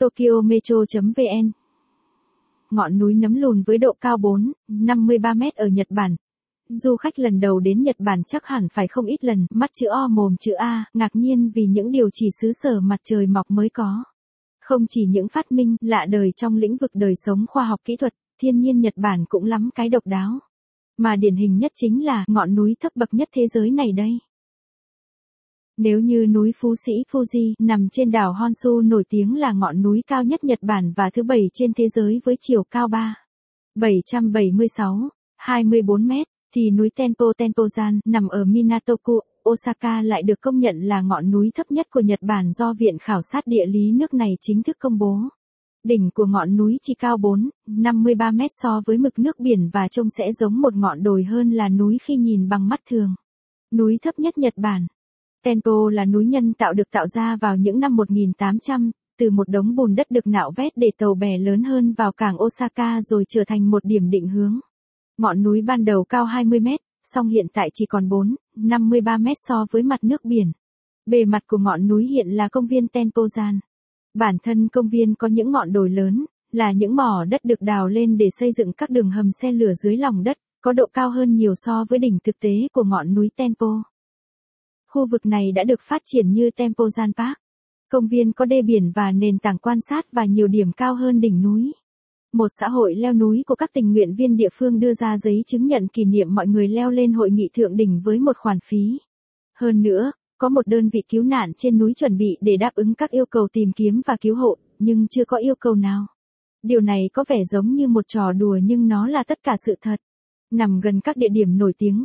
tokyometro.vn. Ngọn núi nấm lùn với độ cao 4,53 mét ở Nhật Bản. Du khách lần đầu đến Nhật Bản chắc hẳn phải không ít lần mắt chữ O mồm chữ A, ngạc nhiên vì những điều chỉ xứ sở mặt trời mọc mới có. Không chỉ những phát minh lạ đời trong lĩnh vực đời sống khoa học kỹ thuật, thiên nhiên Nhật Bản cũng lắm cái độc đáo. Mà điển hình nhất chính là ngọn núi thấp bậc nhất thế giới này đây. Nếu như núi Phú Sĩ Fuji nằm trên đảo Honshu nổi tiếng là ngọn núi cao nhất Nhật Bản và thứ 7 trên thế giới với chiều cao 3,776,24 mét, thì núi Tenpozan nằm ở Minato-ku, Osaka lại được công nhận là ngọn núi thấp nhất của Nhật Bản do Viện Khảo sát Địa lý nước này chính thức công bố. Đỉnh của ngọn núi chỉ cao 4,53 mét so với mực nước biển và trông sẽ giống một ngọn đồi hơn là núi khi nhìn bằng mắt thường. Núi thấp nhất Nhật Bản. Tenpo là núi nhân tạo được tạo ra vào những năm 1800, từ một đống bùn đất được nạo vét để tàu bè lớn hơn vào cảng Osaka rồi trở thành một điểm định hướng. Ngọn núi ban đầu cao 20 mét, song hiện tại chỉ còn 4,53 mét so với mặt nước biển. Bề mặt của ngọn núi hiện là công viên Tenpozan. Bản thân công viên có những ngọn đồi lớn, là những mỏ đất được đào lên để xây dựng các đường hầm xe lửa dưới lòng đất, có độ cao hơn nhiều so với đỉnh thực tế của ngọn núi Tenpo. Khu vực này đã được phát triển như Tenpozan Park. Công viên có đê biển và nền tảng quan sát và nhiều điểm cao hơn đỉnh núi. Một xã hội leo núi của các tình nguyện viên địa phương đưa ra giấy chứng nhận kỷ niệm mọi người leo lên hội nghị thượng đỉnh với một khoản phí. Hơn nữa, có một đơn vị cứu nạn trên núi chuẩn bị để đáp ứng các yêu cầu tìm kiếm và cứu hộ, nhưng chưa có yêu cầu nào. Điều này có vẻ giống như một trò đùa nhưng nó là tất cả sự thật. Nằm gần các địa điểm nổi tiếng.